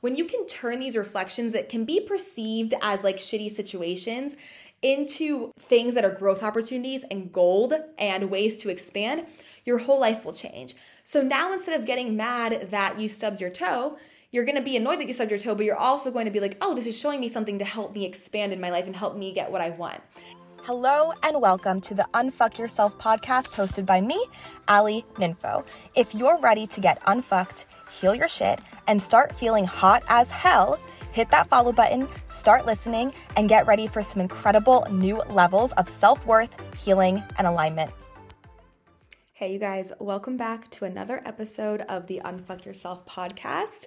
when you can turn these reflections that can be perceived as like shitty situations into things that are growth opportunities and gold and ways to expand, your whole life will change. So now instead of getting mad that you stubbed your toe, you're going to be annoyed that you stubbed your toe, but you're also going to be like, oh, this is showing me something to help me expand in my life and help me get what I want. Hello and welcome to the Unfuck Yourself podcast hosted by me, Allie Ninfo. If you're ready to get unfucked, heal your shit, and start feeling hot as hell, hit that follow button, start listening, and get ready for some incredible new levels of self-worth, healing, and alignment. Hey, you guys, welcome back to another episode of the Unfuck Yourself podcast.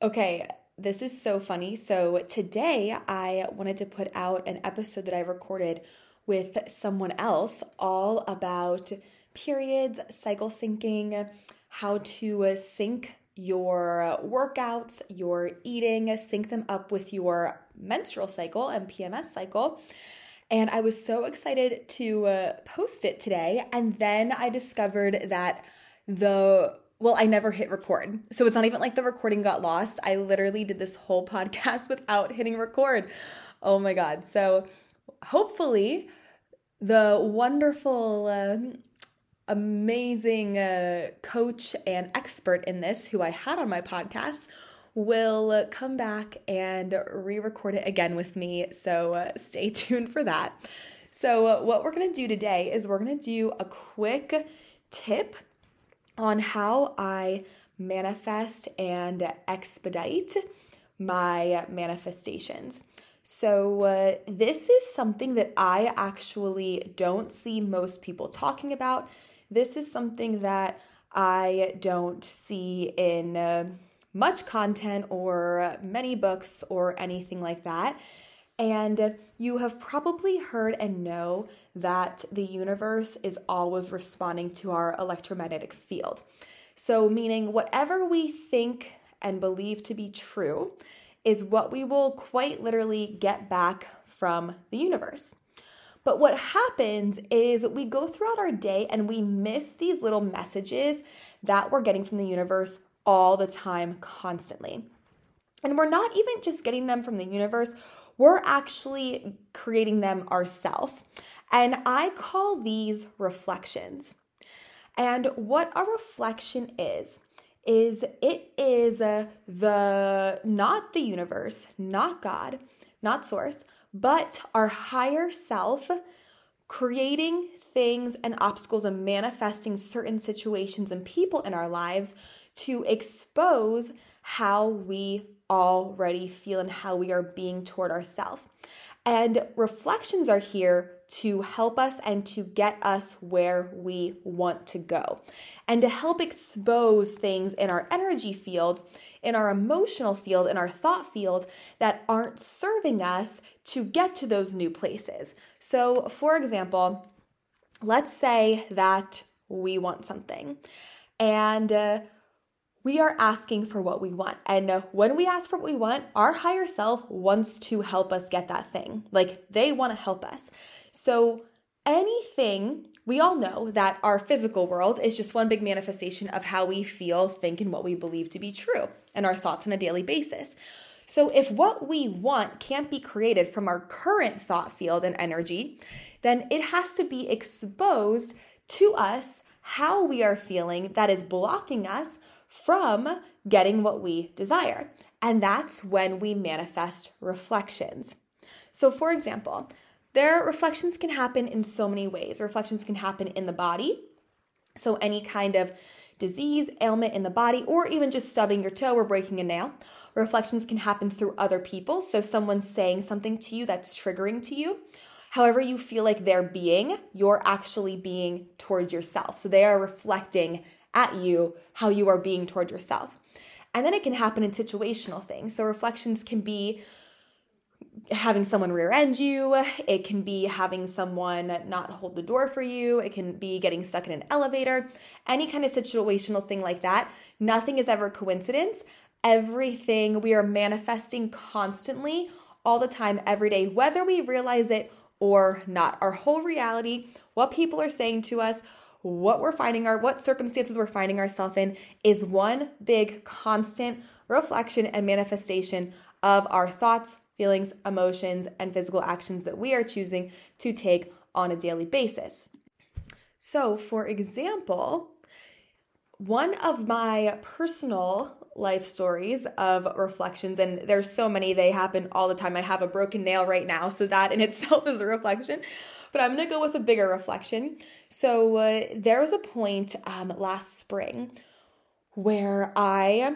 Okay, this is so funny. So today I wanted to put out an episode that I recorded with someone else all about periods, cycle syncing, how to sync your workouts, your eating, sync them up with your menstrual cycle and PMS cycle. And I was so excited to post it today. And then I discovered that I never hit record. So it's not even like the recording got lost. I literally did this whole podcast without hitting record. Oh my God. So hopefully the wonderful, amazing coach and expert in this who I had on my podcast will come back and re-record it again with me. So stay tuned for that. So what we're going to do today is we're going to do a quick tip on how I manifest and expedite my manifestations. So this is something that I actually don't see most people talking about. This is something that I don't see in much content or many books or anything like that. And you have probably heard and know that the universe is always responding to our electromagnetic field. So meaning whatever we think and believe to be true is what we will quite literally get back from the universe. But what happens is we go throughout our day and we miss these little messages that we're getting from the universe all the time, constantly. And we're not even just getting them from the universe, we're actually creating them ourselves. And I call these reflections. And what a reflection is it is not the universe, not God, not source, but our higher self creating things and obstacles and manifesting certain situations and people in our lives to expose how we already feel and how we are being toward ourselves. And reflections are here to help us and to get us where we want to go and to help expose things in our energy field, in our emotional field, in our thought field that aren't serving us to get to those new places. So for example, let's say that we want something and we are asking for what we want. And when we ask for what we want, our higher self wants to help us get that thing. Like they want to help us. So anything, we all know that our physical world is just one big manifestation of how we feel, think, and what we believe to be true and our thoughts on a daily basis. So if what we want can't be created from our current thought field and energy, then it has to be exposed to us how we are feeling that is blocking us from getting what we desire. And that's when we manifest reflections. So for example, reflections can happen in so many ways. Reflections can happen in the body. So any kind of disease, ailment in the body, or even just stubbing your toe or breaking a nail. Reflections can happen through other people. So someone's saying something to you that's triggering to you. However you feel like they're being, you're actually being towards yourself. So they are reflecting at you how you are being toward yourself. And then it can happen in situational things. So reflections can be having someone rear-end you. It can be having someone not hold the door for you. It can be getting stuck in an elevator. Any kind of situational thing like that. Nothing is ever coincidence. Everything we are manifesting constantly, all the time, every day, whether we realize it or not. Our whole reality, what people are saying to us, what circumstances we're finding ourselves in is one big constant reflection, and manifestation of our thoughts, feelings, emotions, and physical actions that we are choosing to take on a daily basis. So, for example, one of my personal life stories of reflections, and there's so many, they happen all the time. I have a broken nail right now, so that in itself is a reflection, but I'm going to go with a bigger reflection. So there was a point last spring where I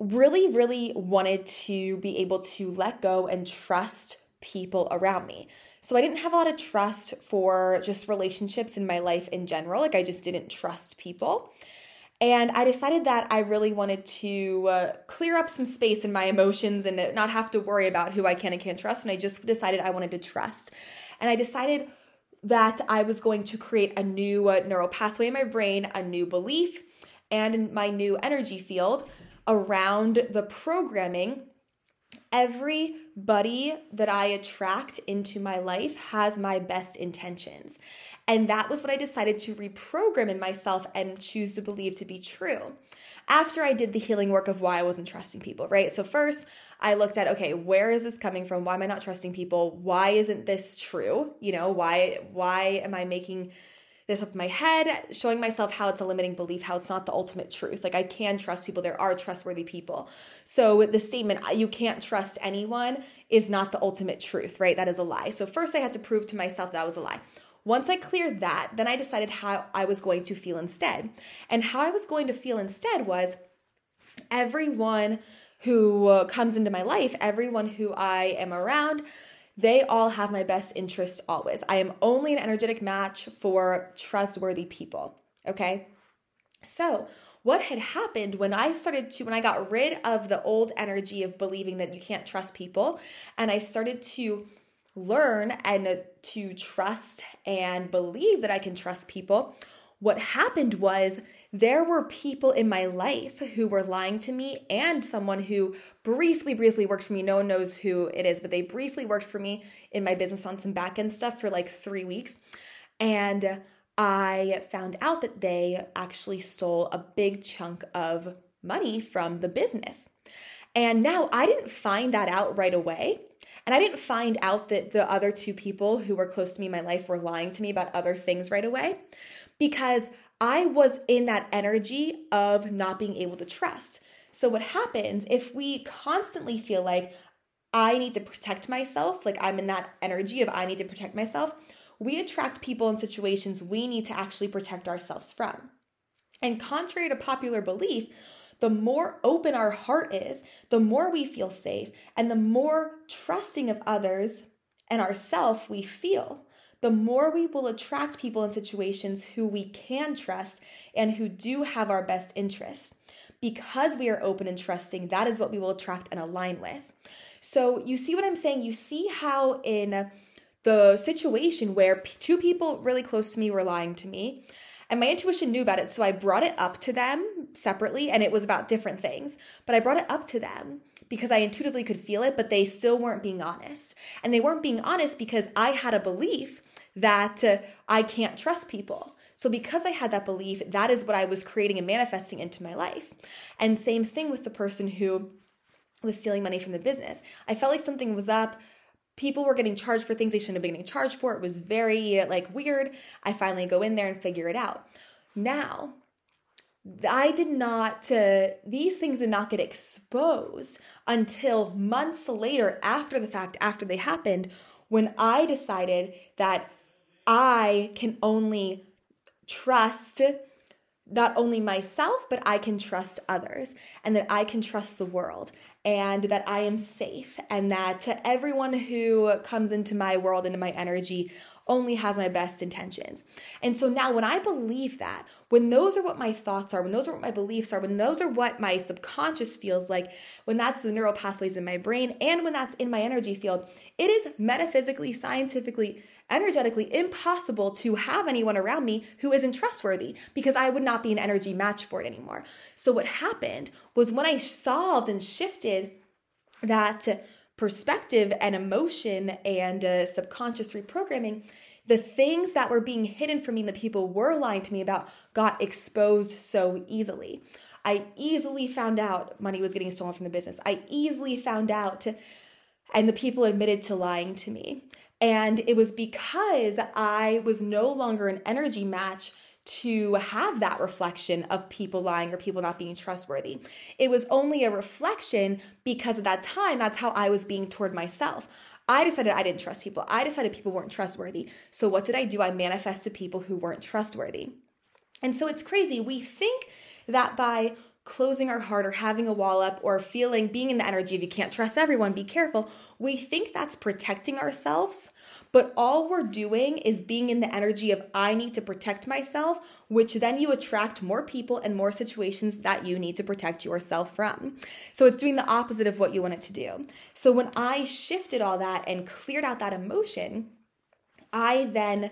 really wanted to be able to let go and trust people around me. So I didn't have a lot of trust for just relationships in my life in general. Like I just didn't trust people. And I decided that I really wanted to clear up some space in my emotions and not have to worry about who I can and can't trust. And I just decided I wanted to trust. And I decided that I was going to create a new neural pathway in my brain, a new belief, and my new energy field around the programming. Everybody that I attract into my life has my best intentions. And that was what I decided to reprogram in myself and choose to believe to be true. After I did the healing work of why I wasn't trusting people, right? So first I looked at, okay, where is this coming from? Why am I not trusting people? Why isn't this true? You know, why am I making this up in my head, showing myself how it's a limiting belief, how it's not the ultimate truth. Like I can trust people. There are trustworthy people. So the statement, you can't trust anyone, is not the ultimate truth, right? That is a lie. So first I had to prove to myself that was a lie. Once I cleared that, then I decided how I was going to feel instead. And how I was going to feel instead was everyone who comes into my life, everyone who I am around, they all have my best interest always. I am only an energetic match for trustworthy people, okay? So what had happened when I got rid of the old energy of believing that you can't trust people, and I started to learn and to trust and believe that I can trust people, what happened was there were people in my life who were lying to me, and someone who briefly worked for me. No one knows who it is, but they briefly worked for me in my business on some back-end stuff for like 3 weeks. And I found out that they actually stole a big chunk of money from the business. And now I didn't find that out right away. And I didn't find out that the other two people who were close to me in my life were lying to me about other things right away, because I was in that energy of not being able to trust. So what happens if we constantly feel like I need to protect myself, like I'm in that energy of I need to protect myself, we attract people and situations we need to actually protect ourselves from. And contrary to popular belief, the more open our heart is, the more we feel safe and the more trusting of others and ourselves we feel, the more we will attract people in situations who we can trust and who do have our best interest. Because we are open and trusting, that is what we will attract and align with. So you see what I'm saying? You see how in the situation where two people really close to me were lying to me, and my intuition knew about it, so I brought it up to them separately, and it was about different things, but I brought it up to them because I intuitively could feel it, but they still weren't being honest. And they weren't being honest because I had a belief that I can't trust people. So because I had that belief, that is what I was creating and manifesting into my life. And same thing with the person who was stealing money from the business. I felt like something was up. People were getting charged for things they shouldn't have been getting charged for. It was very weird. I finally go in there and figure it out. Now, these things did not get exposed until months later after the fact, after they happened, when I decided that I can only trust not only myself, but I can trust others, and that I can trust the world, and that I am safe, and that everyone who comes into my world, into my energy, only has my best intentions. And so now when I believe that, when those are what my thoughts are, when those are what my beliefs are, when those are what my subconscious feels like, when that's the neural pathways in my brain, and when that's in my energy field, it is metaphysically, scientifically, energetically impossible to have anyone around me who isn't trustworthy, because I would not be an energy match for it anymore. So what happened was when I solved and shifted that perspective and emotion and subconscious reprogramming, the things that were being hidden from me and the people were lying to me about got exposed so easily. I easily found out money was getting stolen from the business. I easily found out, and the people admitted to lying to me. And it was because I was no longer an energy match to have that reflection of people lying or people not being trustworthy. It was only a reflection because at that time, that's how I was being toward myself. I decided I didn't trust people. I decided people weren't trustworthy. So what did I do? I manifested people who weren't trustworthy. And so it's crazy. We think that by closing our heart or having a wall up or feeling, being in the energy of you can't trust everyone, be careful. We think that's protecting ourselves, but all we're doing is being in the energy of I need to protect myself, which then you attract more people and more situations that you need to protect yourself from. So it's doing the opposite of what you want it to do. So when I shifted all that and cleared out that emotion, I then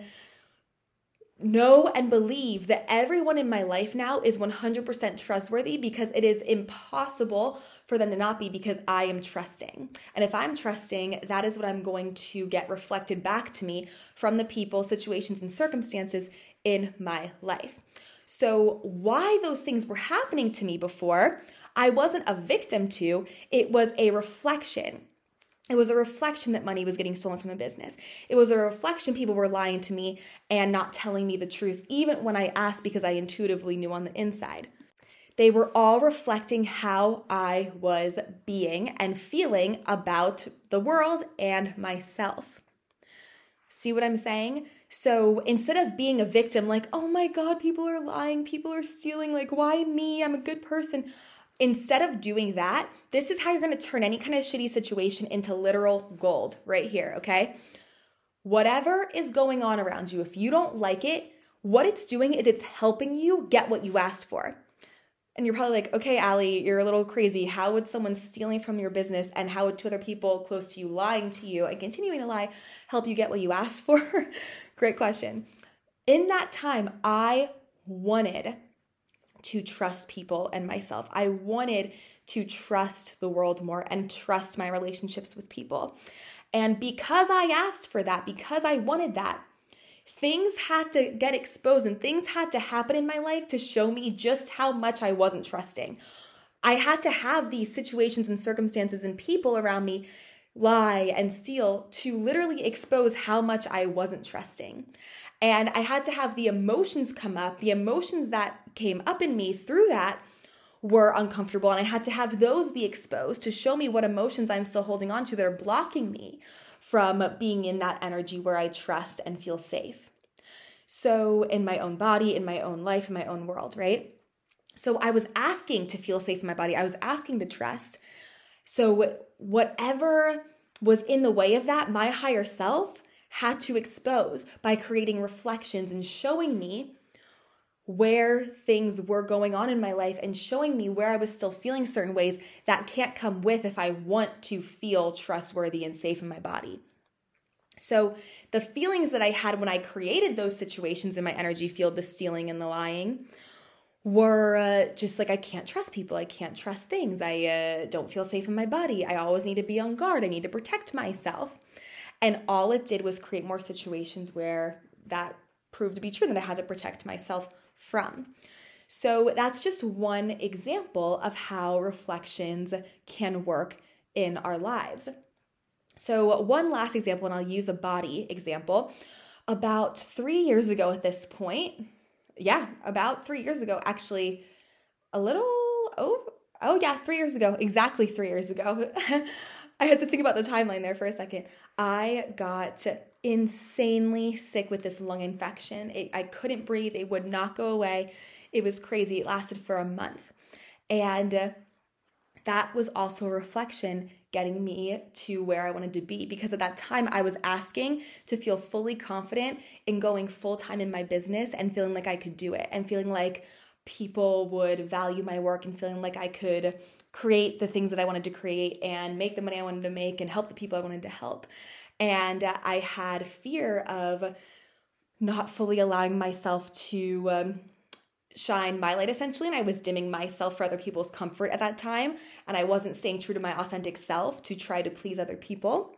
know and believe that everyone in my life now is 100% trustworthy, because it is impossible for them to not be, because I am trusting. And if I'm trusting, that is what I'm going to get reflected back to me from the people, situations, and circumstances in my life. So why those things were happening to me before, I wasn't a victim to, it was a reflection. It was a reflection that money was getting stolen from the business. It was a reflection people were lying to me and not telling me the truth, even when I asked, because I intuitively knew on the inside. They were all reflecting how I was being and feeling about the world and myself. See what I'm saying? So instead of being a victim, like, oh my God, people are lying, people are stealing, like, why me? I'm a good person. Instead of doing that, this is how you're going to turn any kind of shitty situation into literal gold right here, okay? Whatever is going on around you, if you don't like it, what it's doing is it's helping you get what you asked for. And you're probably like, okay, Allie, you're a little crazy. How would someone stealing from your business and how would two other people close to you lying to you and continuing to lie help you get what you asked for? Great question. In that time, I wanted to trust people and myself. I wanted to trust the world more and trust my relationships with people. And because I asked for that, because I wanted that, things had to get exposed and things had to happen in my life to show me just how much I wasn't trusting. I had to have these situations and circumstances and people around me lie and steal to literally expose how much I wasn't trusting. And I had to have the emotions come up. The emotions that came up in me through that were uncomfortable. And I had to have those be exposed to show me what emotions I'm still holding on to that are blocking me from being in that energy where I trust and feel safe. So in my own body, in my own life, in my own world, right? So I was asking to feel safe in my body. I was asking to trust. So whatever was in the way of that, my higher self had to expose by creating reflections and showing me where things were going on in my life and showing me where I was still feeling certain ways that can't come with if I want to feel trustworthy and safe in my body. So the feelings that I had when I created those situations in my energy field, the stealing and the lying, were just like, I can't trust people. I can't trust things. I don't feel safe in my body. I always need to be on guard. I need to protect myself. And all it did was create more situations where that proved to be true that I had to protect myself from. So that's just one example of how reflections can work in our lives. So one last example, and I'll use a body example. About 3 years ago at this point, actually a little, oh yeah, 3 years ago, exactly 3 years ago. I had to think about the timeline there for a second. I got insanely sick with this lung infection. I couldn't breathe. It would not go away. It was crazy. It lasted for a month. And that was also a reflection getting me to where I wanted to be, because at that time I was asking to feel fully confident in going full time in my business and feeling like I could do it and feeling like people would value my work and feeling like I could create the things that I wanted to create and make the money I wanted to make and help the people I wanted to help. And I had fear of not fully allowing myself to shine my light, essentially, and I was dimming myself for other people's comfort at that time, and I wasn't staying true to my authentic self to try to please other people.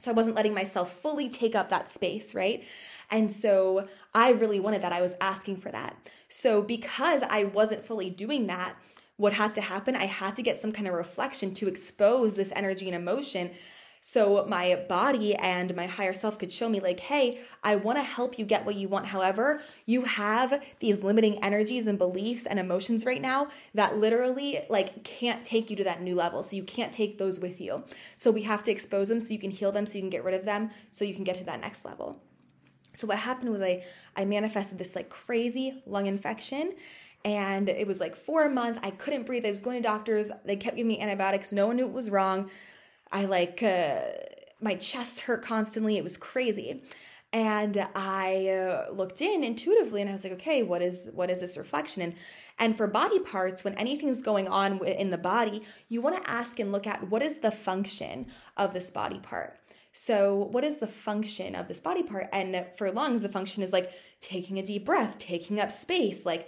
So I wasn't letting myself fully take up that space, right? And so I really wanted that. I was asking for that. So because I wasn't fully doing that, what had to happen? I had to get some kind of reflection to expose this energy and emotion so my body and my higher self could show me like, hey, I want to help you get what you want. However, you have these limiting energies and beliefs and emotions right now that literally like can't take you to that new level. So you can't take those with you. So we have to expose them so you can heal them, so you can get rid of them, so you can get to that next level. So what happened was I manifested this like crazy lung infection. And it was like for a month, I couldn't breathe. I was going to doctors. They kept giving me antibiotics. No one knew what was wrong. I my chest hurt constantly. It was crazy. And I looked in intuitively and I was like, okay, what is this reflection? And for body parts, when anything's going on in the body, you want to ask and look at what is the function of this body part. So what is the function of this body part? And for lungs, the function is like taking a deep breath, taking up space, like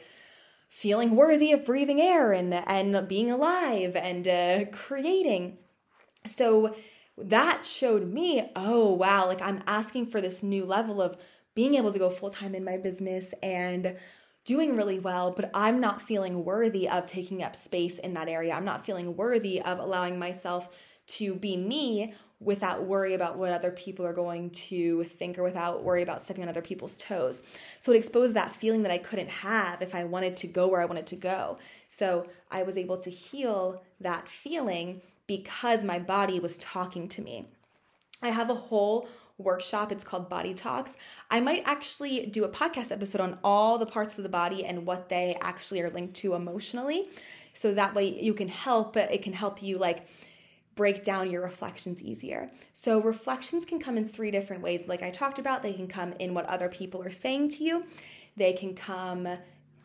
feeling worthy of breathing air and being alive and creating. So that showed me, oh wow, like I'm asking for this new level of being able to go full-time in my business and doing really well, but I'm not feeling worthy of taking up space in that area. I'm not feeling worthy of allowing myself to be me without worry about what other people are going to think or without worry about stepping on other people's toes. So it exposed that feeling that I couldn't have if I wanted to go where I wanted to go. So I was able to heal that feeling because my body was talking to me. I have a whole workshop. It's called Body Talks. I might actually do a podcast episode on all the parts of the body and what they actually are linked to emotionally. So that way you can help. It can help you like break down your reflections easier. So reflections can come in three different ways. Like I talked about, they can come in what other people are saying to you. They can come,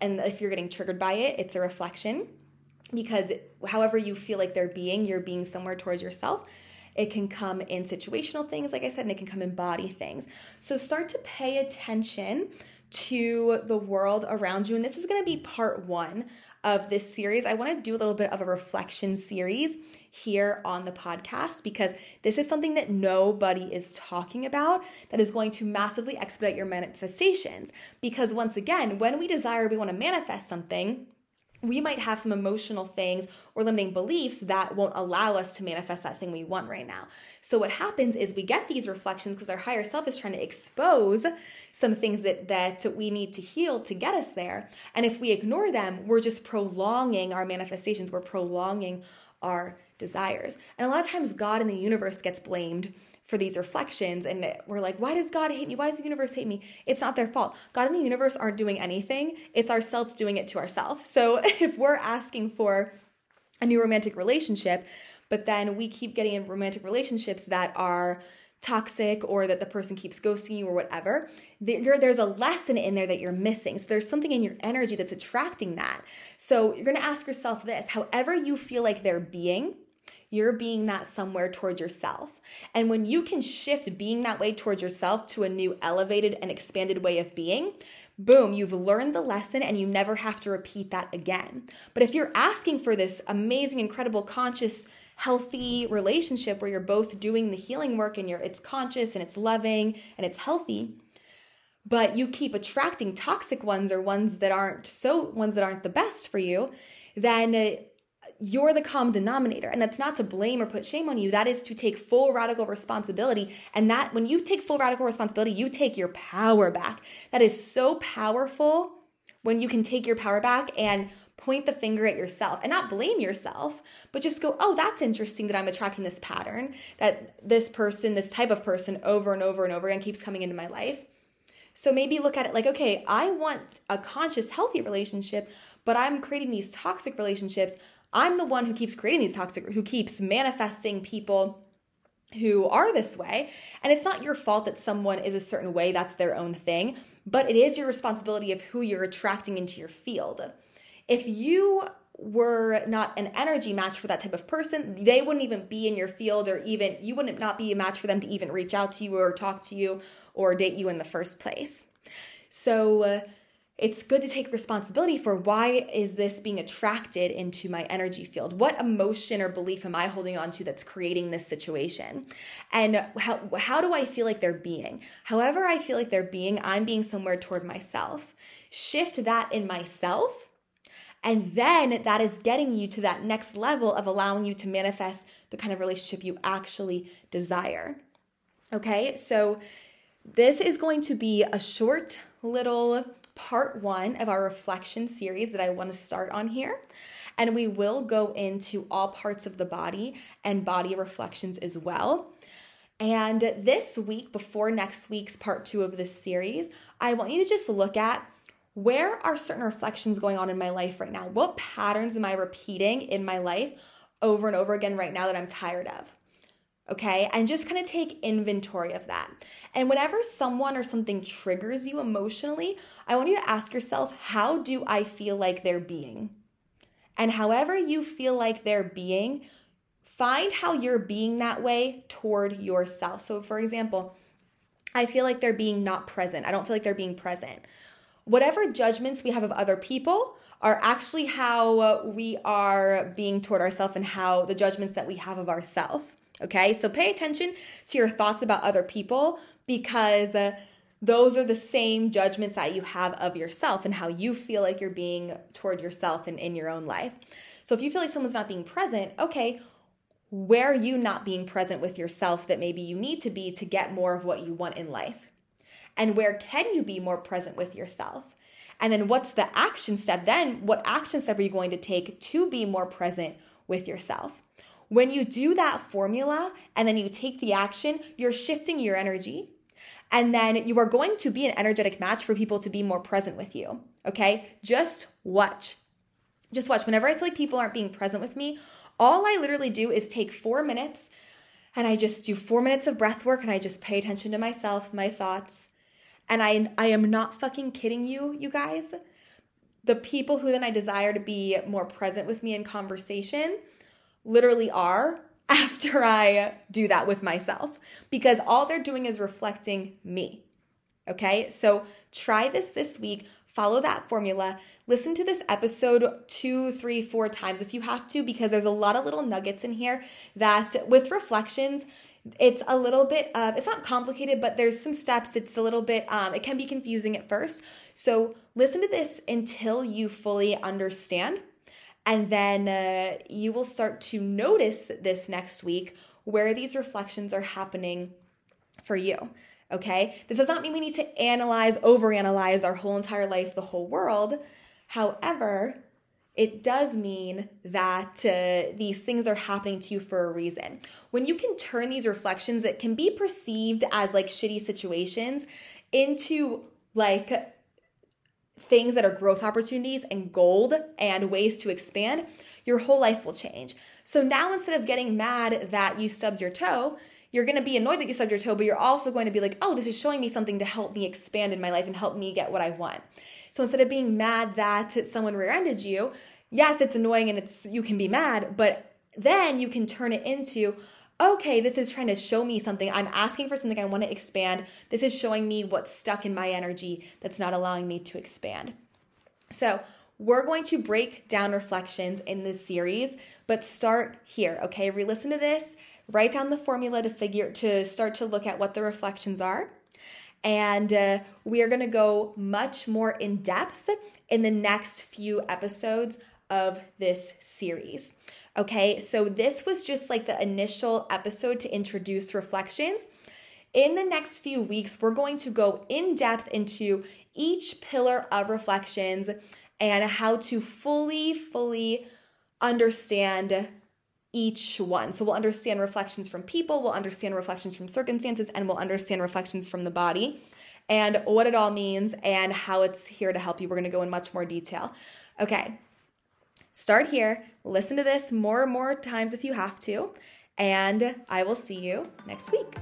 and if you're getting triggered by it, it's a reflection because however you feel like they're being, you're being somewhere towards yourself. It can come in situational things, like I said, and it can come in body things. So start to pay attention to the world around you. And this is going to be part one of this series. I want to do a little bit of a reflection series here on the podcast because this is something that nobody is talking about that is going to massively expedite your manifestations. Because once again, when we desire, we want to manifest something, we might have some emotional things or limiting beliefs that won't allow us to manifest that thing we want right now. So what happens is we get these reflections because our higher self is trying to expose some things that we need to heal to get us there. And if we ignore them, we're just prolonging our manifestations. We're prolonging our desires. And a lot of times God and the universe gets blamed for these reflections. And we're like, why does God hate me? Why does the universe hate me? It's not their fault. God and the universe aren't doing anything. It's ourselves doing it to ourselves. So if we're asking for a new romantic relationship, but then we keep getting in romantic relationships that are toxic or that the person keeps ghosting you or whatever, there's a lesson in there that you're missing. So there's something in your energy that's attracting that. So you're going to ask yourself this, however you feel like they're being, you're being that somewhere towards yourself. And when you can shift being that way towards yourself to a new elevated and expanded way of being, boom, you've learned the lesson and you never have to repeat that again. But if you're asking for this amazing, incredible, conscious, healthy relationship where you're both doing the healing work and it's conscious and it's loving and it's healthy, but you keep attracting toxic ones or ones that aren't the best for you, then you're the common denominator. And that's not to blame or put shame on you. That is to take full radical responsibility. And that when you take full radical responsibility, you take your power back. That is so powerful when you can take your power back and point the finger at yourself and not blame yourself, but just go, oh, that's interesting that I'm attracting this pattern, that this type of person over and over and over again keeps coming into my life. So maybe look at it like, okay, I want a conscious, healthy relationship, but I'm creating these toxic relationships. I'm the one who keeps creating these toxic, who keeps manifesting people who are this way. And it's not your fault that someone is a certain way. That's their own thing. But it is your responsibility of who you're attracting into your field. If you were not an energy match for that type of person, they wouldn't even be in your field or even you wouldn't not be a match for them to even reach out to you or talk to you or date you in the first place. So it's good to take responsibility for why is this being attracted into my energy field? What emotion or belief am I holding on to that's creating this situation? And how do I feel like they're being? However I feel like they're being, I'm being somewhere toward myself. Shift that in myself. And then that is getting you to that next level of allowing you to manifest the kind of relationship you actually desire. Okay, so this is going to be a short little part one of our reflection series that I want to start on here. And we will go into all parts of the body and body reflections as well. And this week, before next week's part two of this series, I want you to just look at, where are certain reflections going on in my life right now? What patterns am I repeating in my life over and over again right now that I'm tired of? Okay, and just kind of take inventory of that. And whenever someone or something triggers you emotionally, I want you to ask yourself, how do I feel like they're being? And however you feel like they're being, find how you're being that way toward yourself. So for example, I feel like they're being not present. I don't feel like they're being present. Whatever judgments we have of other people are actually how we are being toward ourselves and how the judgments that we have of ourselves. Okay, so pay attention to your thoughts about other people, because those are the same judgments that you have of yourself and how you feel like you're being toward yourself and in your own life. So if you feel like someone's not being present, okay, where are you not being present with yourself that maybe you need to be to get more of what you want in life? And where can you be more present with yourself? And then what's the action step then? What action step are you going to take to be more present with yourself? When you do that formula and then you take the action, you're shifting your energy. And then you are going to be an energetic match for people to be more present with you, okay? Just watch. Just watch. Whenever I feel like people aren't being present with me, all I literally do is take 4 minutes and I just do 4 minutes of breath work and I just pay attention to myself, my thoughts. And I am not fucking kidding you, you guys. The people who then I desire to be more present with me in conversation literally are after I do that with myself, because all they're doing is reflecting me, okay? So try this week, follow that formula, listen to this episode 2, 3, 4 times if you have to, because there's a lot of little nuggets in here that with reflections, it's a little bit of, it's not complicated, but there's some steps. It's a little bit, it can be confusing at first. So listen to this until you fully understand. And then you will start to notice this next week where these reflections are happening for you, okay? This does not mean we need to overanalyze our whole entire life, the whole world. However, it does mean that these things are happening to you for a reason. When you can turn these reflections that can be perceived as like shitty situations into like things that are growth opportunities and gold and ways to expand, your whole life will change. So now instead of getting mad that you stubbed your toe, you're going to be annoyed that you stubbed your toe, but you're also going to be like, oh, this is showing me something to help me expand in my life and help me get what I want. So instead of being mad that someone rear-ended you, yes, it's annoying and you can be mad, but then you can turn it into, okay, this is trying to show me something. I'm asking for something I want to expand. This is showing me what's stuck in my energy that's not allowing me to expand. So we're going to break down reflections in this series, but start here, okay? Re-listen to this, write down the formula to start to look at what the reflections are. And we are going to go much more in depth in the next few episodes of this series. Okay, so this was just like the initial episode to introduce reflections. In the next few weeks, we're going to go in depth into each pillar of reflections and how to fully understand each one. So we'll understand reflections from people, we'll understand reflections from circumstances, and we'll understand reflections from the body and what it all means and how it's here to help you. We're going to go in much more detail. Okay. Start here, listen to this more and more times if you have to, and I will see you next week.